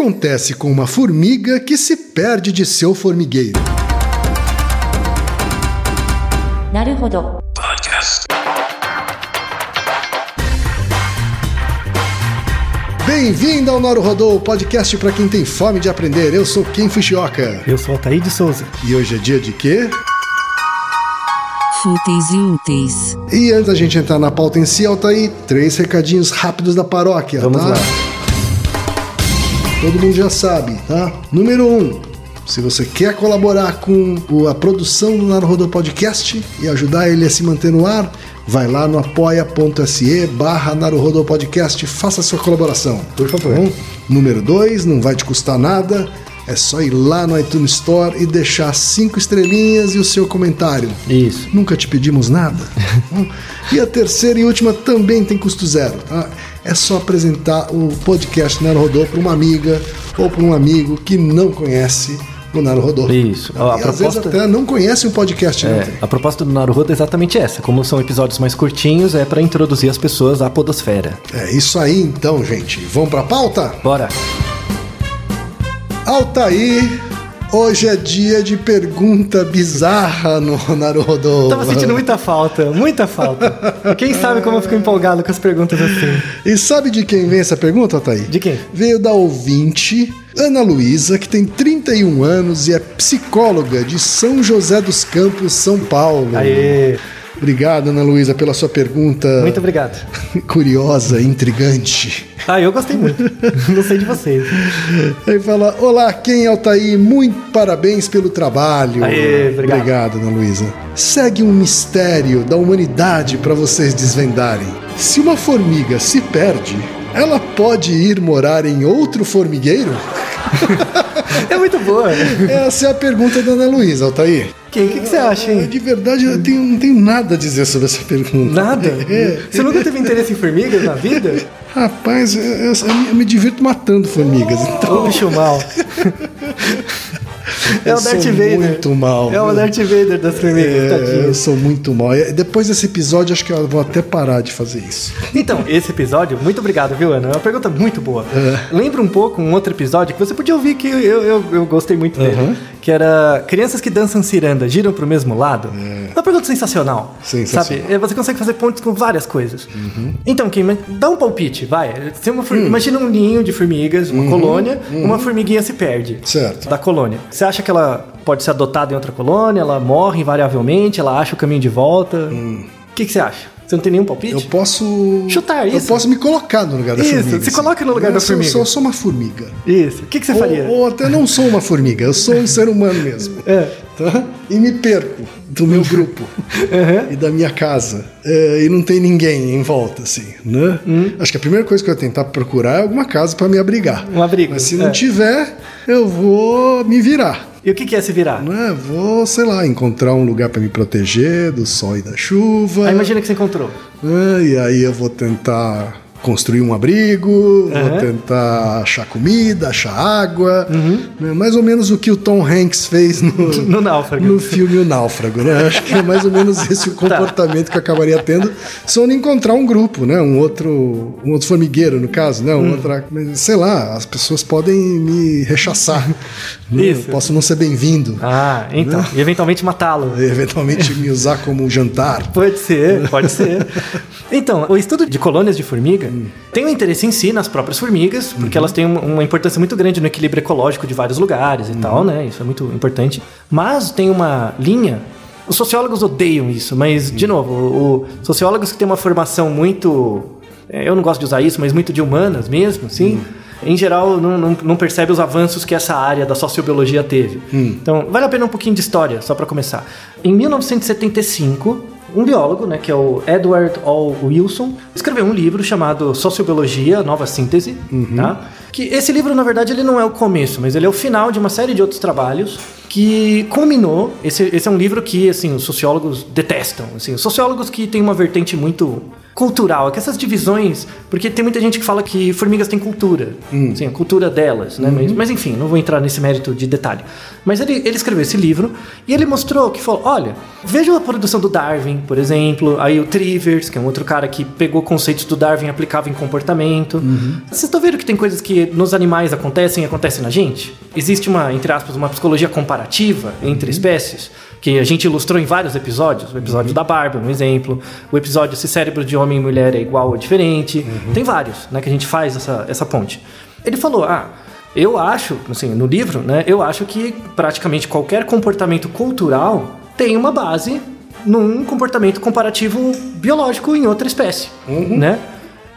acontece com uma formiga que se perde de seu formigueiro? Naruhodo. Bem-vindo ao Naruhodo, podcast para quem tem fome de aprender. Eu sou Ken Fuxioca. Eu sou Altair de Souza. E hoje é dia de quê? Fúteis e úteis. E antes da gente entrar na pauta em si, Altair, 3 recadinhos rápidos da paróquia. Vamos lá. Todo mundo já sabe, tá? Número 1. Se você quer colaborar com a produção do Naruhodo Podcast e ajudar ele a se manter no ar, vai lá no apoia.se/Naruhodo Podcast, faça a sua colaboração. Por favor. Bom, número 2, não vai te custar nada. É só ir lá no iTunes Store e deixar 5 estrelinhas e o seu comentário. Isso. Nunca te pedimos nada. E a terceira e última também tem custo zero, tá? É só apresentar o podcast Naruhodo para uma amiga ou para um amigo que não conhece o Naruhodo. Isso. E às vezes até não conhece o podcast. A proposta do Naruhodo é exatamente essa. Como são episódios mais curtinhos, é para introduzir as pessoas à podosfera. É isso aí então, gente. Vamos para a pauta? Bora! Altair, hoje é dia de pergunta bizarra no Naruhodo. Tava sentindo muita falta. Quem sabe como eu fico empolgado com as perguntas assim. E sabe de quem vem essa pergunta, Altair? De quem? Veio da ouvinte Ana Luísa, que tem 31 anos e é psicóloga de São José dos Campos, São Paulo. Aê! Obrigado, Ana Luísa, pela sua pergunta. Muito obrigado. Curiosa, intrigante. Ah, eu gostei muito. Gostei de vocês. Ele fala: olá, Ken, Altair, muito parabéns pelo trabalho. Aê, obrigado. Obrigado, Ana Luísa. Segue um mistério da humanidade para vocês desvendarem. Se uma formiga se perde, ela pode ir morar em outro formigueiro? É muito boa. Essa é a pergunta da Ana Luísa, Altair. Ken, o que você acha, hein? De verdade, eu não tenho nada a dizer sobre essa pergunta. Nada? Você nunca teve interesse em formigas na vida? Rapaz, eu me divirto matando formigas. Então... Ô, bicho mal. É o Darth Vader. Muito mal. É o Darth Vader das formigas. Eu sou muito mal. Depois desse episódio, acho que eu vou até parar de fazer isso. Então, esse episódio, muito obrigado, viu, Ana? É uma pergunta muito boa. Lembra um pouco um outro episódio que você podia ouvir, que eu gostei muito dele. Que era crianças que dançam ciranda, giram pro mesmo lado. É uma pergunta sensacional. Sensacional. Sabe? Você consegue fazer pontos com várias coisas. Então, Kim, dá um palpite, vai. Imagina um ninho de formigas, uma colônia, uma formiguinha se perde. Certo. Da colônia. Você acha que ela pode ser adotada em outra colônia, ela morre invariavelmente, ela acha o caminho de volta? O que você acha? Você não tem nenhum palpite? Eu posso... chutar, isso. Eu posso me colocar no lugar da formiga. Isso, se coloca no lugar da formiga. Eu sou uma formiga. Isso. O que você faria? Ou até não sou uma formiga, eu sou um ser humano mesmo. Tá? E me perco do meu grupo e da minha casa. E não tem ninguém em volta, assim, né? Acho que a primeira coisa que eu vou tentar procurar é alguma casa pra me abrigar. Um abrigo. Mas se não tiver, eu vou me virar. E o que é se virar? Vou, sei lá, encontrar um lugar pra me proteger do sol e da chuva. Aí imagina que você encontrou. E aí eu vou tentar construir um abrigo, vou tentar achar comida, achar água. Mais ou menos o que o Tom Hanks fez no Náufrago. No filme O Náufrago, né? Acho que é mais ou menos esse o comportamento que eu acabaria tendo se eu não encontrar um grupo, né? Um outro formigueiro, no caso, né? Outra, sei lá, as pessoas podem me rechaçar. Isso. Eu posso não ser bem-vindo. Então. Né? E eventualmente matá-lo. E eventualmente me usar como jantar. Pode ser. Então, o estudo de colônias de formiga tem um interesse em si nas próprias formigas, porque elas têm uma importância muito grande no equilíbrio ecológico de vários lugares e tal, né? Isso é muito importante. Mas tem uma linha... Os sociólogos odeiam isso, mas, de novo, os sociólogos que têm uma formação muito... Eu não gosto de usar isso, mas muito de humanas mesmo, assim... Em geral, não percebe os avanços que essa área da sociobiologia teve. Então, vale a pena um pouquinho de história, só para começar. Em 1975, um biólogo, né, que é o Edward O. Wilson, escreveu um livro chamado Sociobiologia, Nova Síntese. Tá? Que esse livro, na verdade, ele não é o começo, mas ele é o final de uma série de outros trabalhos que culminou... Esse é um livro que, assim, os sociólogos detestam. Assim, os sociólogos que têm uma vertente muito cultural. É que essas divisões... Porque tem muita gente que fala que formigas têm cultura. Assim, a cultura delas, né? Mas, enfim, não vou entrar nesse mérito de detalhe. Mas ele escreveu esse livro e ele mostrou que falou... Olha, veja a produção do Darwin, por exemplo. Aí o Trivers, que é um outro cara que pegou conceitos do Darwin e aplicava em comportamento. Vocês estão vendo que tem coisas que nos animais acontecem e acontecem na gente? Existe uma, entre aspas, uma psicologia comparativa entre espécies, que a gente ilustrou em vários episódios. O episódio da barba, um exemplo. O episódio se cérebro de homem e mulher é igual ou diferente. Tem vários, né, que a gente faz essa ponte. Ele falou, eu acho, assim, no livro, né, eu acho que praticamente qualquer comportamento cultural tem uma base num comportamento comparativo biológico em outra espécie, né?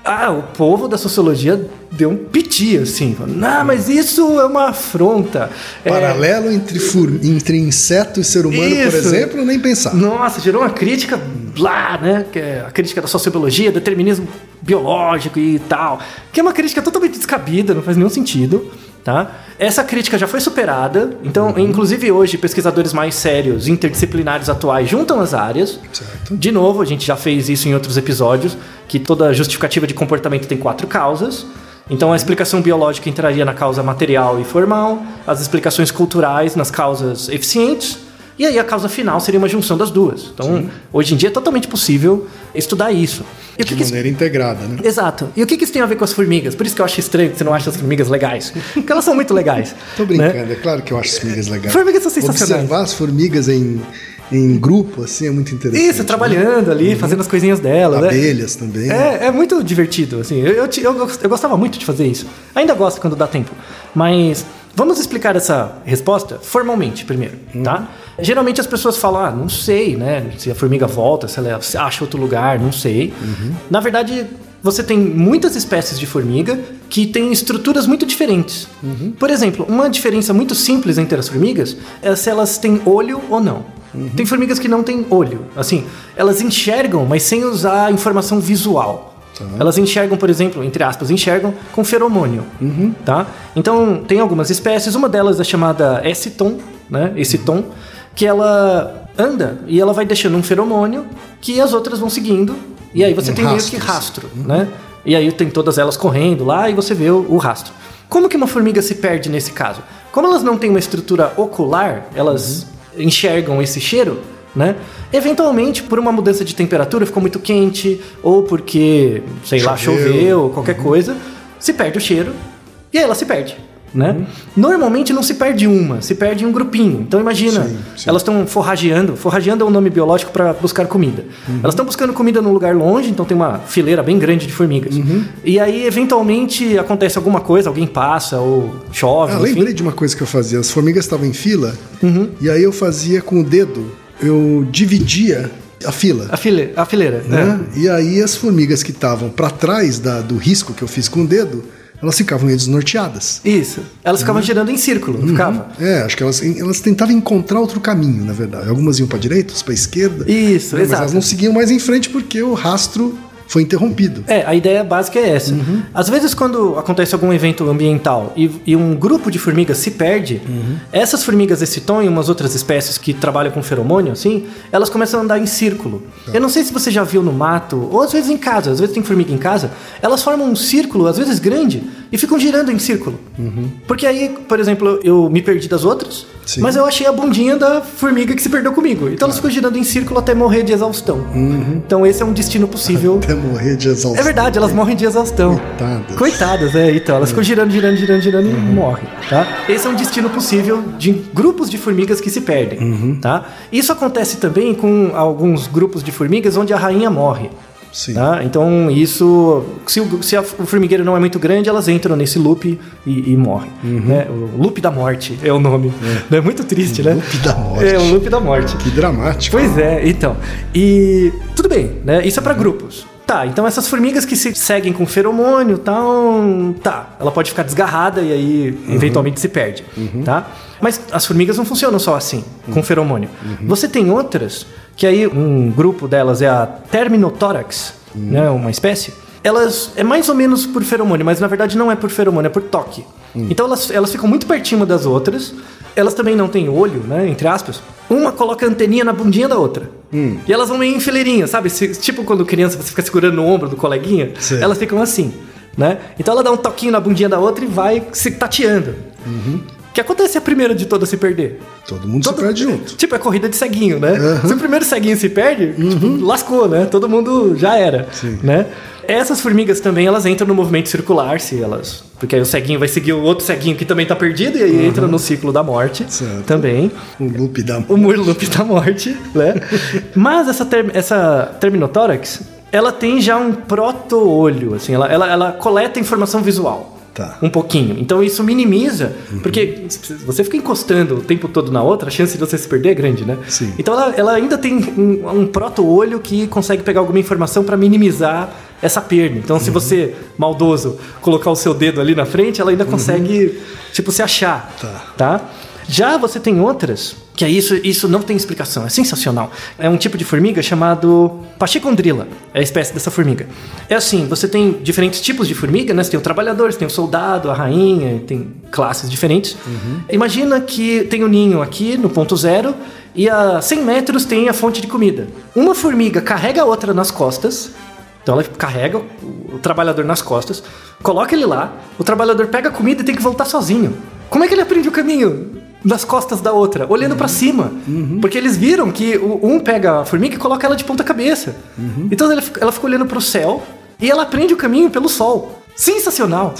O povo da sociologia deu um piti, assim. Não, mas isso é uma afronta. Paralelo entre inseto e ser humano, isso, por exemplo, nem pensar. Nossa, gerou uma crítica, blá, né? Que é a crítica da sociobiologia, determinismo biológico e tal. Que é uma crítica totalmente descabida, não faz nenhum sentido, tá? Essa crítica já foi superada. Então, inclusive hoje, pesquisadores mais sérios, interdisciplinares atuais, juntam as áreas. Certo. De novo, a gente já fez isso em outros episódios, que toda justificativa de comportamento tem 4 causas. Então, a explicação biológica entraria na causa material e formal, as explicações culturais nas causas eficientes, e aí a causa final seria uma junção das duas. Então, hoje em dia é totalmente possível estudar isso. E de maneira integrada, né? Exato. E o que isso tem a ver com as formigas? Por isso que eu acho estranho que você não acha as formigas legais. Porque elas são muito legais. Tô brincando, né? É claro que eu acho as formigas legais. Formigas são sensacionais. Observar as formigas em grupo, assim, é muito interessante. Isso, trabalhando ali, fazendo as coisinhas dela. Abelhas, né? Também. É muito divertido, assim. Eu gostava muito de fazer isso. Ainda gosto quando dá tempo. Mas vamos explicar essa resposta formalmente primeiro, tá? Geralmente as pessoas falam, não sei, né? Se a formiga volta, se ela acha outro lugar, não sei. Na verdade, você tem muitas espécies de formiga que têm estruturas muito diferentes. Por exemplo, uma diferença muito simples entre as formigas é se elas têm olho ou não. Tem formigas que não têm olho. Assim, elas enxergam, mas sem usar informação visual. Tá. Elas enxergam, por exemplo, entre aspas, enxergam com feromônio. Tá? Então, tem algumas espécies. Uma delas é chamada Esciton, né? Esciton, que ela anda e ela vai deixando um feromônio que as outras vão seguindo. E aí você tem meio que rastro, né? E aí tem todas elas correndo lá e você vê o rastro. Como que uma formiga se perde nesse caso? Como elas não têm uma estrutura ocular, elas enxergam esse cheiro, né? Eventualmente, por uma mudança de temperatura, ficou muito quente, ou porque, sei lá, choveu, qualquer coisa, se perde o cheiro e aí ela se perde, né? Normalmente não se perde uma, se perde um grupinho. Então imagina, elas estão forrageando. Forrageando é um nome biológico para buscar comida. Elas estão buscando comida num lugar longe, então tem uma fileira bem grande de formigas. E aí eventualmente acontece alguma coisa, alguém passa ou chove. Lembrei de uma coisa que eu fazia. As formigas estavam em fila e aí eu fazia com o dedo. Eu dividia a fila. A fileira, né? E aí as formigas que estavam para trás do risco que eu fiz com o dedo, elas ficavam meio desnorteadas. Isso. Elas ficavam girando em círculo, ficavam. Acho que elas tentavam encontrar outro caminho, na verdade. Algumas iam para direita, outras para esquerda. Isso, exato. Mas elas não seguiam mais em frente porque o rastro foi interrompido. A ideia básica é essa. Às vezes, quando acontece algum evento ambiental e um grupo de formigas se perde, essas formigas Esciton e umas outras espécies que trabalham com feromônio, assim, elas começam a andar em círculo. Eu não sei se você já viu no mato, ou às vezes em casa, às vezes tem formiga em casa, elas formam um círculo, às vezes grande, e ficam girando em círculo. Porque aí, por exemplo, eu me perdi das outras, mas eu achei a bundinha da formiga que se perdeu comigo. Então elas ficam girando em círculo até morrer de exaustão. Então esse é um destino possível. Até morrer de exaustão. É verdade, elas morrem de exaustão. Coitadas, então. Elas ficam girando e morrem, tá? Esse é um destino possível de grupos de formigas que se perdem, tá? Isso acontece também com alguns grupos de formigas onde a rainha morre. Tá? Então, isso... Se o formigueiro não é muito grande, elas entram nesse loop e morrem. Né? O loop da morte é o nome. É muito triste, né? Loop da morte. É, o loop da morte. Que dramático. Pois é, então. E tudo bem, né? Isso é para grupos. Tá, então essas formigas que se seguem com feromônio, ela pode ficar desgarrada e aí eventualmente se perde, tá? Mas as formigas não funcionam só assim, com feromônio. Você tem outras, que aí um grupo delas é a Terminotórax, né, uma espécie. Elas é mais ou menos por feromônio, mas na verdade não é por feromônio, é por toque. Então elas ficam muito pertinho das outras. elas também não têm olho, né, entre aspas. Uma coloca a anteninha na bundinha da outra. E elas vão meio em fileirinha, sabe? Tipo quando criança você fica segurando o ombro do coleguinha. Sim. Elas ficam assim, né? Então ela dá um toquinho na bundinha da outra e vai se tateando. O que acontece é a primeira de todas se perder. Todo mundo se perde junto. Tipo, é corrida de ceguinho, né? Uhum. Se o primeiro ceguinho se perde, tipo, lascou, né? Todo mundo já era, né? Essas formigas também, elas entram no movimento circular, porque aí o ceguinho vai seguir o outro ceguinho que também tá perdido, e aí entra no ciclo da morte, certo, também. O loop da morte. O loop da morte, né? Mas essa Terminotórax, ela tem já um proto-olho, assim, ela coleta informação visual. Tá. Um pouquinho. Então isso minimiza, porque você fica encostando o tempo todo na outra, a chance de você se perder é grande, né? Sim. Então ela ainda tem um proto-olho que consegue pegar alguma informação para minimizar essa perda. Então se você, maldoso, colocar o seu dedo ali na frente, ela ainda consegue, tipo, se achar. Tá? Já você tem outras, que é isso não tem explicação, é sensacional. É um tipo de formiga chamado Pachicondrila, é a espécie dessa formiga. É assim, você tem diferentes tipos de formiga, né? Você tem o trabalhador, você tem o soldado, a rainha, tem classes diferentes. Imagina que tem um ninho aqui no ponto zero e a 100 metros tem a fonte de comida. Uma formiga carrega a outra nas costas, então ela carrega o trabalhador nas costas, coloca ele lá, o trabalhador pega a comida e tem que voltar sozinho. Como é que ele aprende o caminho? Das costas da outra, olhando pra cima. Porque eles viram que um pega a formiga e coloca ela de ponta cabeça. Então ela fica olhando pro céu e ela aprende o caminho pelo sol. Sensacional!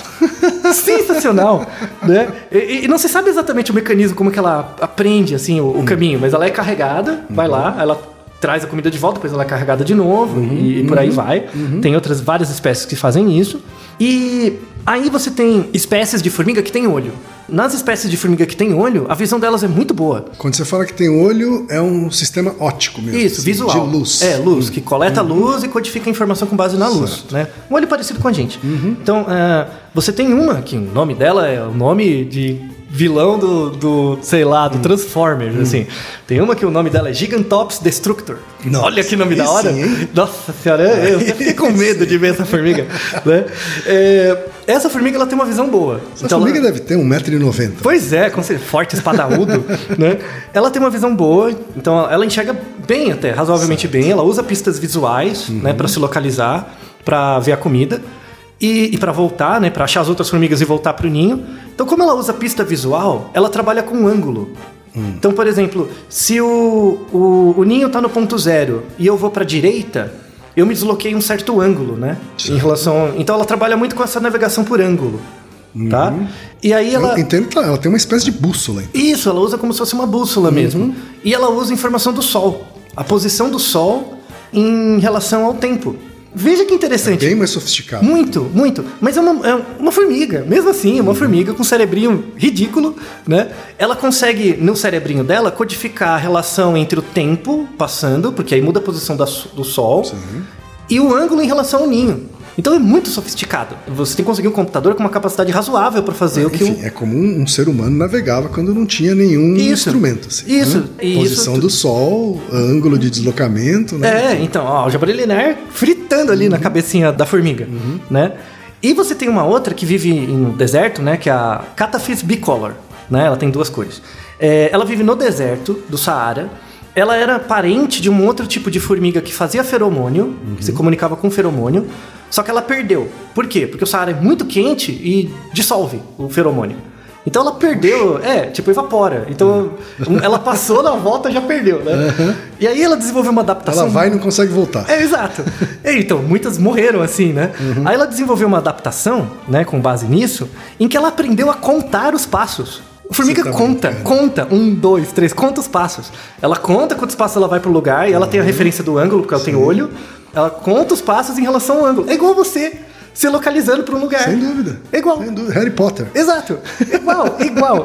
Sensacional! Né? E não se sabe exatamente o mecanismo, como que ela aprende assim, o caminho, mas ela é carregada, vai lá, ela traz a comida de volta, depois ela é carregada de novo e por aí vai. Tem outras várias espécies que fazem isso. E aí você tem espécies de formiga que tem olho. Nas espécies de formiga que tem olho, a visão delas é muito boa. Quando você fala que tem olho, é um sistema óptico mesmo. Isso, assim, visual. De luz. É, luz, que coleta luz e codifica a informação com base na luz, né? Um olho parecido com a gente. Então, você tem uma que o nome dela é o nome de vilão do Transformers, assim. Tem uma que o nome dela é Gigantops Destructor. Nossa, olha que nome da hora. Hein? Nossa senhora, eu fiquei com medo de ver essa formiga, né? Essa formiga, ela tem uma visão boa. Essa formiga deve ter 1,90m. Pois é, com certeza, forte, espadaúdo, né? Ela tem uma visão boa, então ela enxerga bem até, razoavelmente bem. Ela usa pistas visuais, né, pra se localizar, pra ver a comida. E para voltar, né, para achar as outras formigas e voltar pro ninho. Então, como ela usa pista visual, ela trabalha com ângulo. Então, por exemplo, se o ninho tá no ponto zero e eu vou pra direita, eu me desloquei um certo ângulo, né? Sim. Em relação... Então, ela trabalha muito com essa navegação por ângulo. Tá? E aí ela... Entendo, claro, ela tem uma espécie de bússola. Então. Isso, ela usa como se fosse uma bússola mesmo. E ela usa informação do sol. A posição do sol em relação ao tempo. Veja que interessante. É bem mais sofisticado. Muito, muito. Mas é uma formiga. Mesmo assim, é uma formiga com um cerebrinho ridículo, né? Ela consegue, no cerebrinho dela, codificar a relação entre o tempo passando, porque aí muda a posição do sol, e o ângulo em relação ao ninho. Então é muito sofisticado. Você tem que conseguir um computador com uma capacidade razoável para fazer é como um ser humano navegava quando não tinha nenhum instrumento. Assim, isso. Né? Posição do sol, ângulo de deslocamento. Né? Então, ó, álgebra linear fritando ali na cabecinha da formiga. Né? E você tem uma outra que vive no deserto, né? Que é a Cataglyphis bicolor. Né? Ela tem duas cores. Ela vive no deserto do Saara. Ela era parente de um outro tipo de formiga que fazia feromônio, que se comunicava com feromônio, só que ela perdeu. Por quê? Porque o Saara é muito quente e dissolve o feromônio. Então ela perdeu, evapora. Então ela passou na volta e já perdeu, né? E aí ela desenvolveu uma adaptação... Ela vai e não consegue voltar. Exato. Então, muitas morreram assim, né? Aí ela desenvolveu uma adaptação, né, com base nisso, em que ela aprendeu a contar os passos. A formiga conta. 1, 2, 3, conta os passos. Ela conta quantos passos ela vai pro lugar e ela tem a referência do ângulo, porque ela tem olho. Ela conta os passos em relação ao ângulo. É igual você se localizando para um lugar. Sem dúvida. É igual. Sem dúvida. Harry Potter. Exato.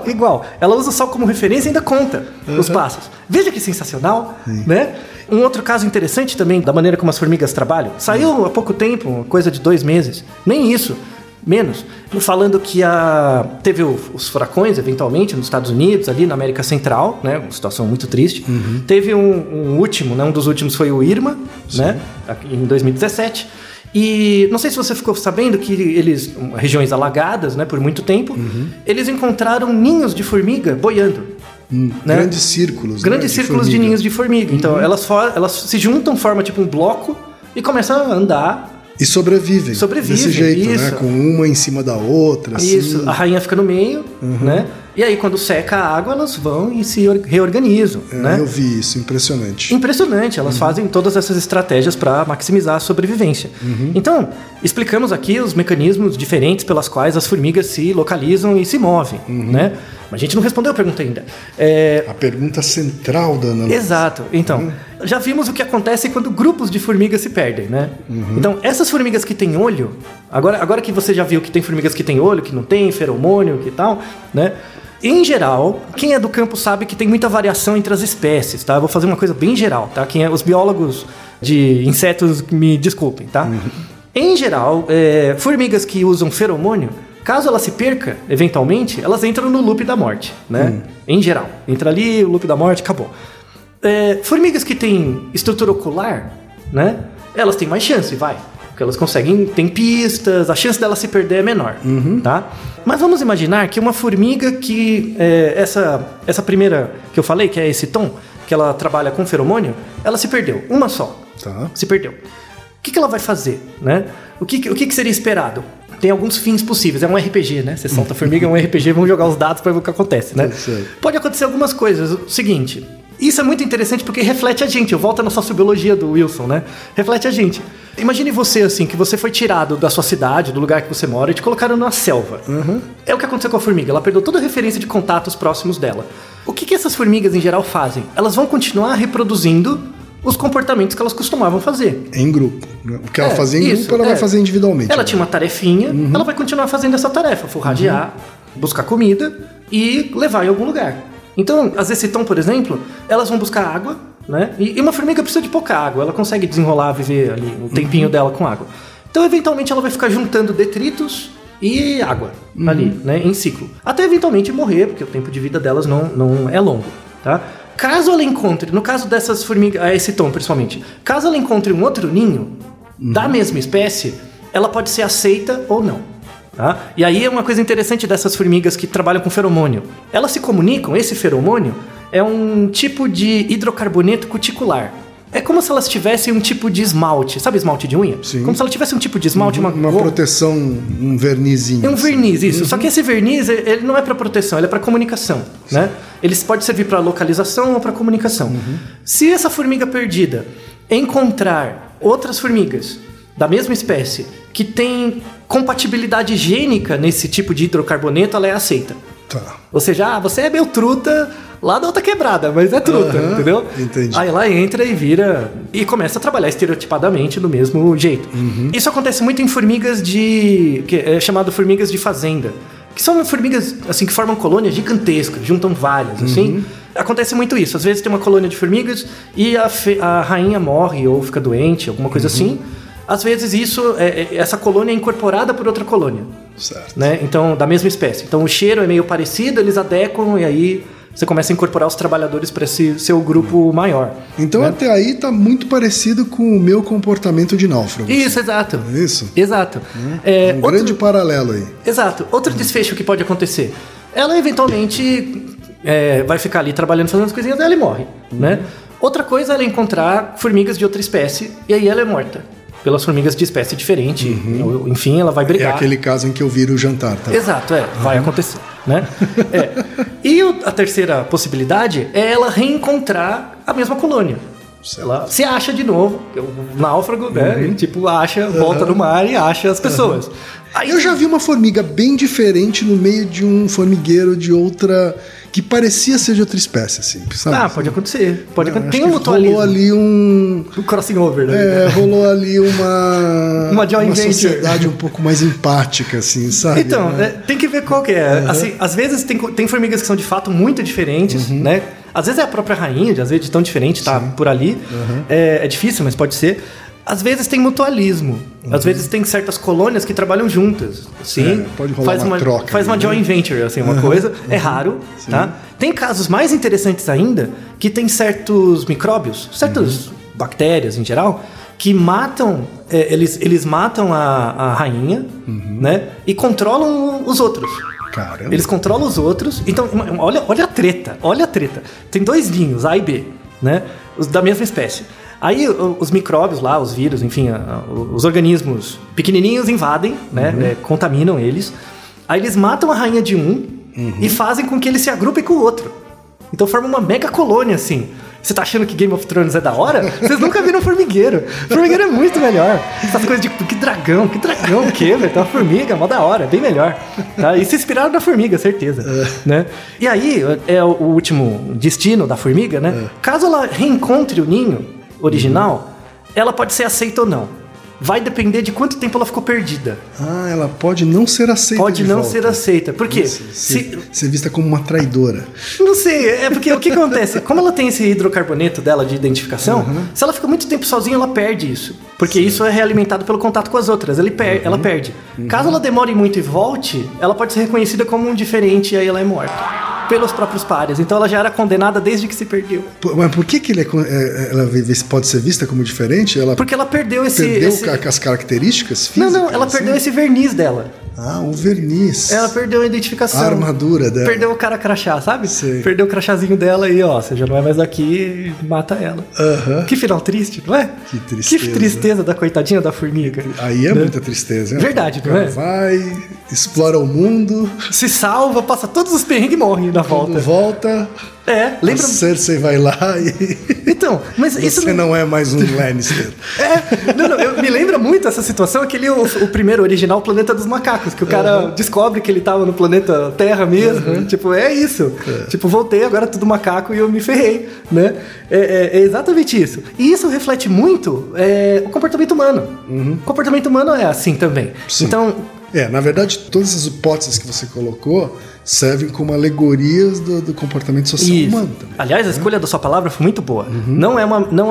Igual. Ela usa o sol como referência e ainda conta os passos. Veja que sensacional, né? Um outro caso interessante também da maneira como as formigas trabalham. Saiu há pouco tempo, coisa de 2 meses. Nem isso. Menos, falando que teve os furacões, eventualmente, nos Estados Unidos, ali na América Central, né? Uma situação muito triste. Teve um último, né? Um dos últimos foi o Irma, né? Em 2017. E não sei se você ficou sabendo que eles, regiões alagadas, né, por muito tempo, eles encontraram ninhos de formiga boiando. Né? Grandes círculos. Grandes círculos de ninhos de formiga. Então elas se juntam, formam tipo um bloco e começam a andar. E sobrevivem. Desse jeito, isso. Né? Com uma em cima da outra. Isso, assim. A rainha fica no meio, né? E aí, quando seca a água, elas vão e se reorganizam, né? Eu vi isso, impressionante. Impressionante, elas fazem todas essas estratégias para maximizar a sobrevivência. Então, explicamos aqui os mecanismos diferentes pelas quais as formigas se localizam e se movem, né? Mas a gente não respondeu a pergunta ainda. A pergunta central da Ana Luísa. Exato. Então, já vimos o que acontece quando grupos de formigas se perdem, né? Então, essas formigas que têm olho... Agora que você já viu que tem formigas que têm olho, que não tem, feromônio e tal, né? Em geral, quem é do campo sabe que tem muita variação entre as espécies, tá? Eu vou fazer uma coisa bem geral, tá? Os biólogos de insetos me desculpem, tá? Em geral, formigas que usam feromônio... Caso ela se perca, eventualmente, elas entram no loop da morte, né? Em geral. Entra ali, o loop da morte, acabou. Formigas que têm estrutura ocular, né? Elas têm mais chance, vai. Porque elas conseguem, tem pistas, a chance dela se perder é menor, tá? Mas vamos imaginar que uma formiga que... essa primeira que eu falei, que é esse tom, que ela trabalha com feromônio, ela se perdeu. Uma só. Tá. Se perdeu. O que ela vai fazer, né? O que seria esperado? Tem alguns fins possíveis. É um RPG, né? Você solta a formiga, é um RPG, vamos jogar os dados para ver o que acontece, né? Pode acontecer algumas coisas. O seguinte, isso é muito interessante porque reflete a gente. Eu volto na sociobiologia do Wilson, né? Reflete a gente. Imagine você, assim, que você foi tirado da sua cidade, do lugar que você mora, e te colocaram numa selva. É o que aconteceu com a formiga. Ela perdeu toda a referência de contatos próximos dela. O que essas formigas, em geral, fazem? Elas vão continuar reproduzindo... os comportamentos que elas costumavam fazer. Em grupo. O que ela fazia em grupo, ela vai fazer individualmente. Ela tinha uma tarefinha, ela vai continuar fazendo essa tarefa, forragear, buscar comida e levar em algum lugar. Então, as Esciton, por exemplo, elas vão buscar água, né? E uma formiga precisa de pouca água, ela consegue desenrolar, viver ali o tempinho dela com água. Então, eventualmente, ela vai ficar juntando detritos e água ali, né? Em ciclo. Até eventualmente morrer, porque o tempo de vida delas não é longo, tá? Caso ela encontre, no caso dessas formigas, esse tom principalmente, caso ela encontre um outro ninho da mesma espécie, ela pode ser aceita ou não. Tá? E aí é uma coisa interessante dessas formigas que trabalham com feromônio. Elas se comunicam, esse feromônio é um tipo de hidrocarboneto cuticular. É como se elas tivessem um tipo de esmalte. Sabe esmalte de unha? Sim. Como se ela tivesse um tipo de esmalte, uma proteção, um vernizinho. É um verniz, isso. Só que esse verniz, ele não é para proteção, ele é para comunicação, né? Ele pode servir para localização ou para comunicação. Se essa formiga perdida encontrar outras formigas da mesma espécie que tem compatibilidade gênica nesse tipo de hidrocarboneto, ela é aceita. Tá. Ou seja, você é meio truta... lá da outra quebrada, mas é truta, entendeu? Entendi. Aí ela entra e vira... e começa a trabalhar estereotipadamente do mesmo jeito. Isso acontece muito em formigas de... que é chamado formigas de fazenda. Que são formigas, assim, que formam colônias gigantescas. Juntam várias, assim. Acontece muito isso. Às vezes tem uma colônia de formigas e a rainha morre ou fica doente, alguma coisa assim. Às vezes essa colônia é incorporada por outra colônia. Certo. Né? Então, da mesma espécie. Então o cheiro é meio parecido, eles adequam e aí... você começa a incorporar os trabalhadores para esse seu grupo maior. Então, né? Até aí tá muito parecido com o meu comportamento de náufrago. Isso, exato. Isso? Exato. Grande paralelo aí. Exato. Outro desfecho que pode acontecer. Ela eventualmente vai ficar ali trabalhando, fazendo as coisinhas, e ela morre, né? Outra coisa é ela encontrar formigas de outra espécie, e aí ela é morta. Pelas formigas de espécie diferente. Enfim, ela vai brigar. É aquele caso em que eu viro o jantar, tá? Exato, vai acontecer, né? E a terceira possibilidade é ela reencontrar a mesma colônia. Ela se acha de novo, o náufrago, né? Ele, acha, volta no mar e acha as pessoas. Aí eu já vi uma formiga bem diferente no meio de um formigueiro de outra... que parecia ser de outra espécie, assim, sabe? Ah, pode acontecer. Tem um mutualismo. Rolou ali um crossing over, né? Rolou ali uma joint venture. Uma sociedade um pouco mais empática, assim, sabe? Então, tem que ver qual que é. Assim, às vezes tem formigas que são de fato muito diferentes, né? Às vezes é a própria rainha, às vezes de tão diferente, tá por ali. É difícil, mas pode ser. Às vezes tem mutualismo. Às vezes tem certas colônias que trabalham juntas. Sim, pode rolar uma troca. Faz uma joint venture, assim, uma coisa. É raro, tá? Tem casos mais interessantes ainda que tem certos micróbios, certas bactérias em geral, que matam, eles matam a rainha, né? E controlam os outros. Caramba. Eles controlam os outros. Então, olha a treta, olha a treta. Tem dois ninhos, A e B, né? Da mesma espécie. Aí os micróbios lá, os vírus, enfim, os organismos pequenininhos invadem, né? Contaminam eles. Aí eles matam a rainha de um e fazem com que eles se agrupem com o outro. Então forma uma mega colônia, assim. Você tá achando que Game of Thrones é da hora? Vocês nunca viram formigueiro. Formigueiro é muito melhor. Essas coisas de que dragão, o quê, velho? Tá uma formiga, mó da hora, bem melhor. Tá? E se inspiraram na formiga, certeza. Né? E aí, é o último destino da formiga, né? Caso ela reencontre o ninho original, ela pode ser aceita ou não. Vai depender de quanto tempo ela ficou perdida. Ah, ela pode não ser aceita. Pode não ser aceita. Por quê? Ser vista como uma traidora. Não sei, é porque o que acontece? Como ela tem esse hidrocarboneto dela de identificação, se ela fica muito tempo sozinha, ela perde isso. Porque isso é realimentado pelo contato com as outras. Ela perde. Caso ela demore muito e volte, ela pode ser reconhecida como um diferente e aí ela é morta. Pelos próprios pares. Então ela já era condenada desde que se perdeu. Mas por que ela pode ser vista como diferente? Porque ela perdeu esse... as características físicas? Não, ela perdeu esse verniz dela. Ah, o verniz. Ela perdeu a identificação. A armadura dela. Perdeu o cara crachá, sabe? Sei. Perdeu o crachazinho dela e, ó, você já não é mais daqui e mata ela. Que final triste, não é? Que tristeza. Que tristeza da coitadinha da formiga. Aí é muita tristeza, né? Verdade, não é? Ela vai, explora o mundo. Se salva, passa todos os perrengues e morre na volta. Quando volta... lembra... A Cersei vai lá e... Então, mas isso... Você não é mais um Lannister. Me lembra muito essa situação, aquele o primeiro original, Planeta dos Macacos, que o cara descobre que ele tava no planeta Terra mesmo, tipo, é isso. Tipo, voltei, agora tudo macaco e eu me ferrei, né? É exatamente isso. E isso reflete muito o comportamento humano. O comportamento humano é assim também. Sim. Então... na verdade, todas as hipóteses que você colocou servem como alegorias do comportamento social humano também. Aliás, a escolha da sua palavra foi muito boa. Não é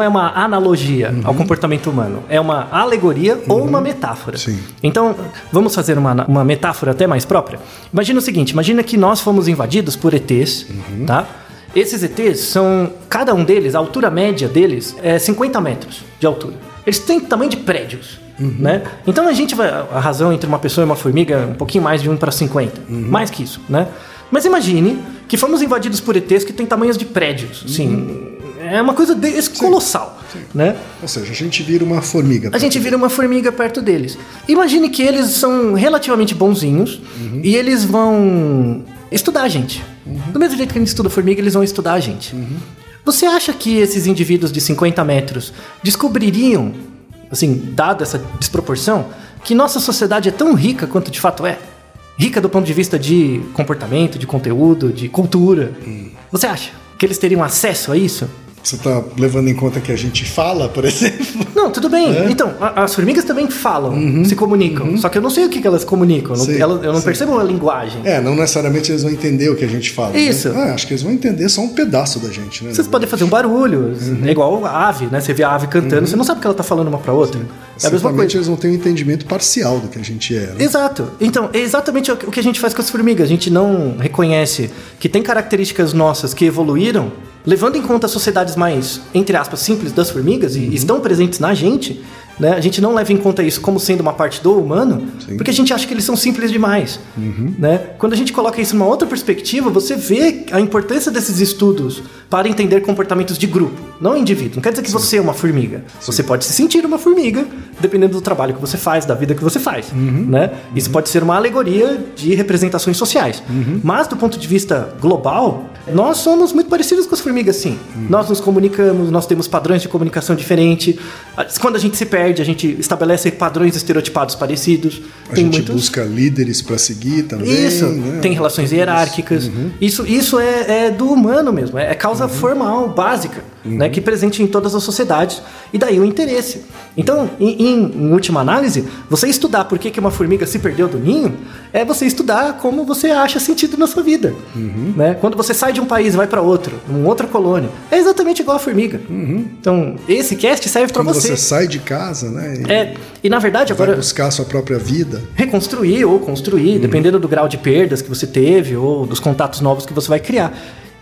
uma analogia ao comportamento humano. É uma alegoria ou uma metáfora. Sim. Então, vamos fazer uma metáfora até mais própria. Imagina o seguinte, imagina que nós fomos invadidos por ETs, tá? Esses ETs são... Cada um deles, a altura média deles é 50 metros de altura. Eles têm tamanho de prédios. Né? Então a razão entre uma pessoa e uma formiga é um pouquinho mais de 1 para 50, mais que isso, né? Mas imagine que fomos invadidos por ETs que têm tamanhos de prédios, assim, é uma coisa colossal, né? Ou seja, a gente vira uma formiga. A gente vira uma formiga perto deles. Imagine que eles são relativamente bonzinhos e eles vão estudar a gente. Do mesmo jeito que a gente estuda a formiga, eles vão estudar a gente. Você acha que esses indivíduos de 50 metros descobririam, assim, dada essa desproporção, que nossa sociedade é tão rica quanto de fato é? Rica do ponto de vista de comportamento, de conteúdo, de cultura. Você acha que eles teriam acesso a isso? Você está levando em conta que a gente fala, por exemplo? Não, tudo bem. Então, as formigas também falam, se comunicam. Só que eu não sei o que elas comunicam. Sim, eu não percebo a linguagem. Não necessariamente eles vão entender o que a gente fala. Isso. Né? Acho que eles vão entender só um pedaço da gente, né? Vocês podem fazer um barulho. É igual a ave, né? Você vê a ave cantando, você não sabe o que ela está falando uma para outra. É a mesma coisa. Eles vão ter um entendimento parcial do que a gente é. Né? Exato. Então, é exatamente o que a gente faz com as formigas. A gente não reconhece que tem características nossas que evoluíram, levando em conta as sociedades mais, entre aspas, simples das formigas, e estão presentes na gente, né? A gente não leva em conta isso como sendo uma parte do humano, porque a gente acha que eles são simples demais. Né? Quando a gente coloca isso numa outra perspectiva, você vê a importância desses estudos para entender comportamentos de grupo, não indivíduo. Não quer dizer que você é uma formiga. Você pode se sentir uma formiga, dependendo do trabalho que você faz, da vida que você faz. Né? Isso pode ser uma alegoria de representações sociais. Mas, do ponto de vista global, nós somos muito parecidos com as formigas, sim. Nós nos comunicamos, nós temos padrões de comunicação diferentes. Quando a gente se perde, a gente estabelece padrões estereotipados parecidos. A gente busca líderes para seguir também. Isso, né? Tem relações hierárquicas. Isso é do humano mesmo, é causa formal, básica, né, que é presente em todas as sociedades. E daí o interesse. Então, em última análise, você estudar por que uma formiga se perdeu do ninho é você estudar como você acha sentido na sua vida. Né? Quando você sai de um país e vai para outro, uma outra colônia, é exatamente igual a formiga. Então, esse cast serve para você. Quando você sai de casa, né? E na verdade agora... Vai buscar a sua própria vida. Reconstruir ou construir, dependendo do grau de perdas que você teve ou dos contatos novos que você vai criar.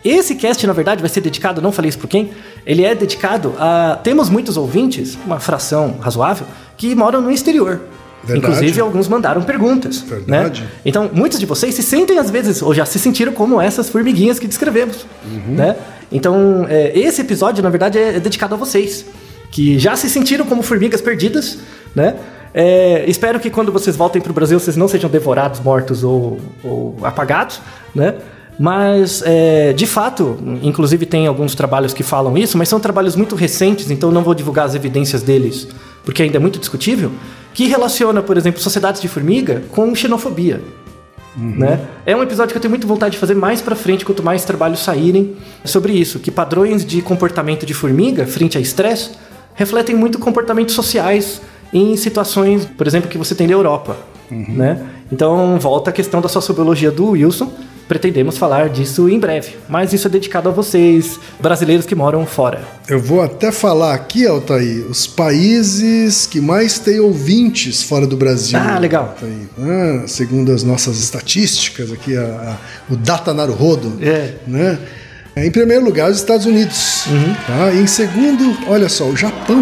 Esse cast, na verdade, vai ser dedicado, não falei isso pro Ken, ele é dedicado a... Temos muitos ouvintes, uma fração razoável, que moram no exterior. Verdade. Inclusive, alguns mandaram perguntas. Verdade. Né? Então, muitos de vocês se sentem, às vezes, ou já se sentiram como essas formiguinhas que descrevemos. Uhum. Né? Então, esse episódio, na verdade, é dedicado a vocês, que já se sentiram como formigas perdidas, né? Espero que quando vocês voltem para o Brasil, vocês não sejam devorados, mortos ou apagados, né? Mas, de fato, inclusive tem alguns trabalhos que falam isso, mas são trabalhos muito recentes, então não vou divulgar as evidências deles, porque ainda é muito discutível, que relaciona, por exemplo, sociedades de formiga com xenofobia. Uhum. Né? É um episódio que eu tenho muita vontade de fazer mais pra frente, quanto mais trabalhos saírem sobre isso, que padrões de comportamento de formiga frente a estresse refletem muito comportamentos sociais em situações, por exemplo, que você tem na Europa. Uhum. Né? Então, volta a questão da sociobiologia do Wilson. Pretendemos falar disso em breve, mas isso é dedicado a vocês, brasileiros que moram fora. Eu vou até falar aqui, Altair, os países que mais têm ouvintes fora do Brasil. Ah, legal. Segundo as nossas estatísticas aqui, o Data Naruhodo, né? Em primeiro lugar, os Estados Unidos. Uhum. Tá? E em segundo, olha só, o Japão.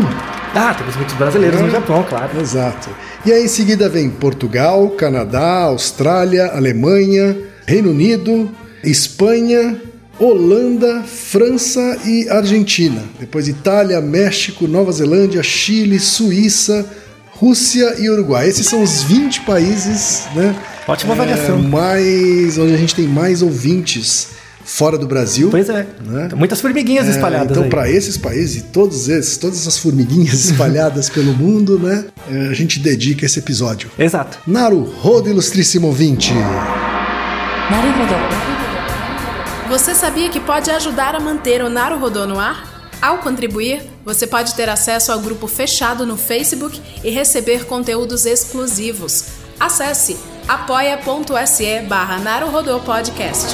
Ah, temos muitos brasileiros no Japão, claro. Exato. E aí, em seguida, vem Portugal, Canadá, Austrália, Alemanha, Reino Unido, Espanha, Holanda, França e Argentina. Depois Itália, México, Nova Zelândia, Chile, Suíça, Rússia e Uruguai. Esses são os 20 países, né? Ótima avaliação. Onde a gente tem mais ouvintes fora do Brasil. Pois é. Né? Tem muitas formiguinhas espalhadas. Então, para esses países e todas essas formiguinhas espalhadas pelo mundo, né? A gente dedica esse episódio. Exato. Naruhodo, ilustríssimo ouvinte. Naruhodo. Você sabia que pode ajudar a manter o Naruhodo no ar? Ao contribuir, você pode ter acesso ao grupo fechado no Facebook e receber conteúdos exclusivos. Acesse apoia.se/NaruhodoPodcast.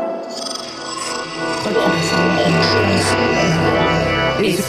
Esse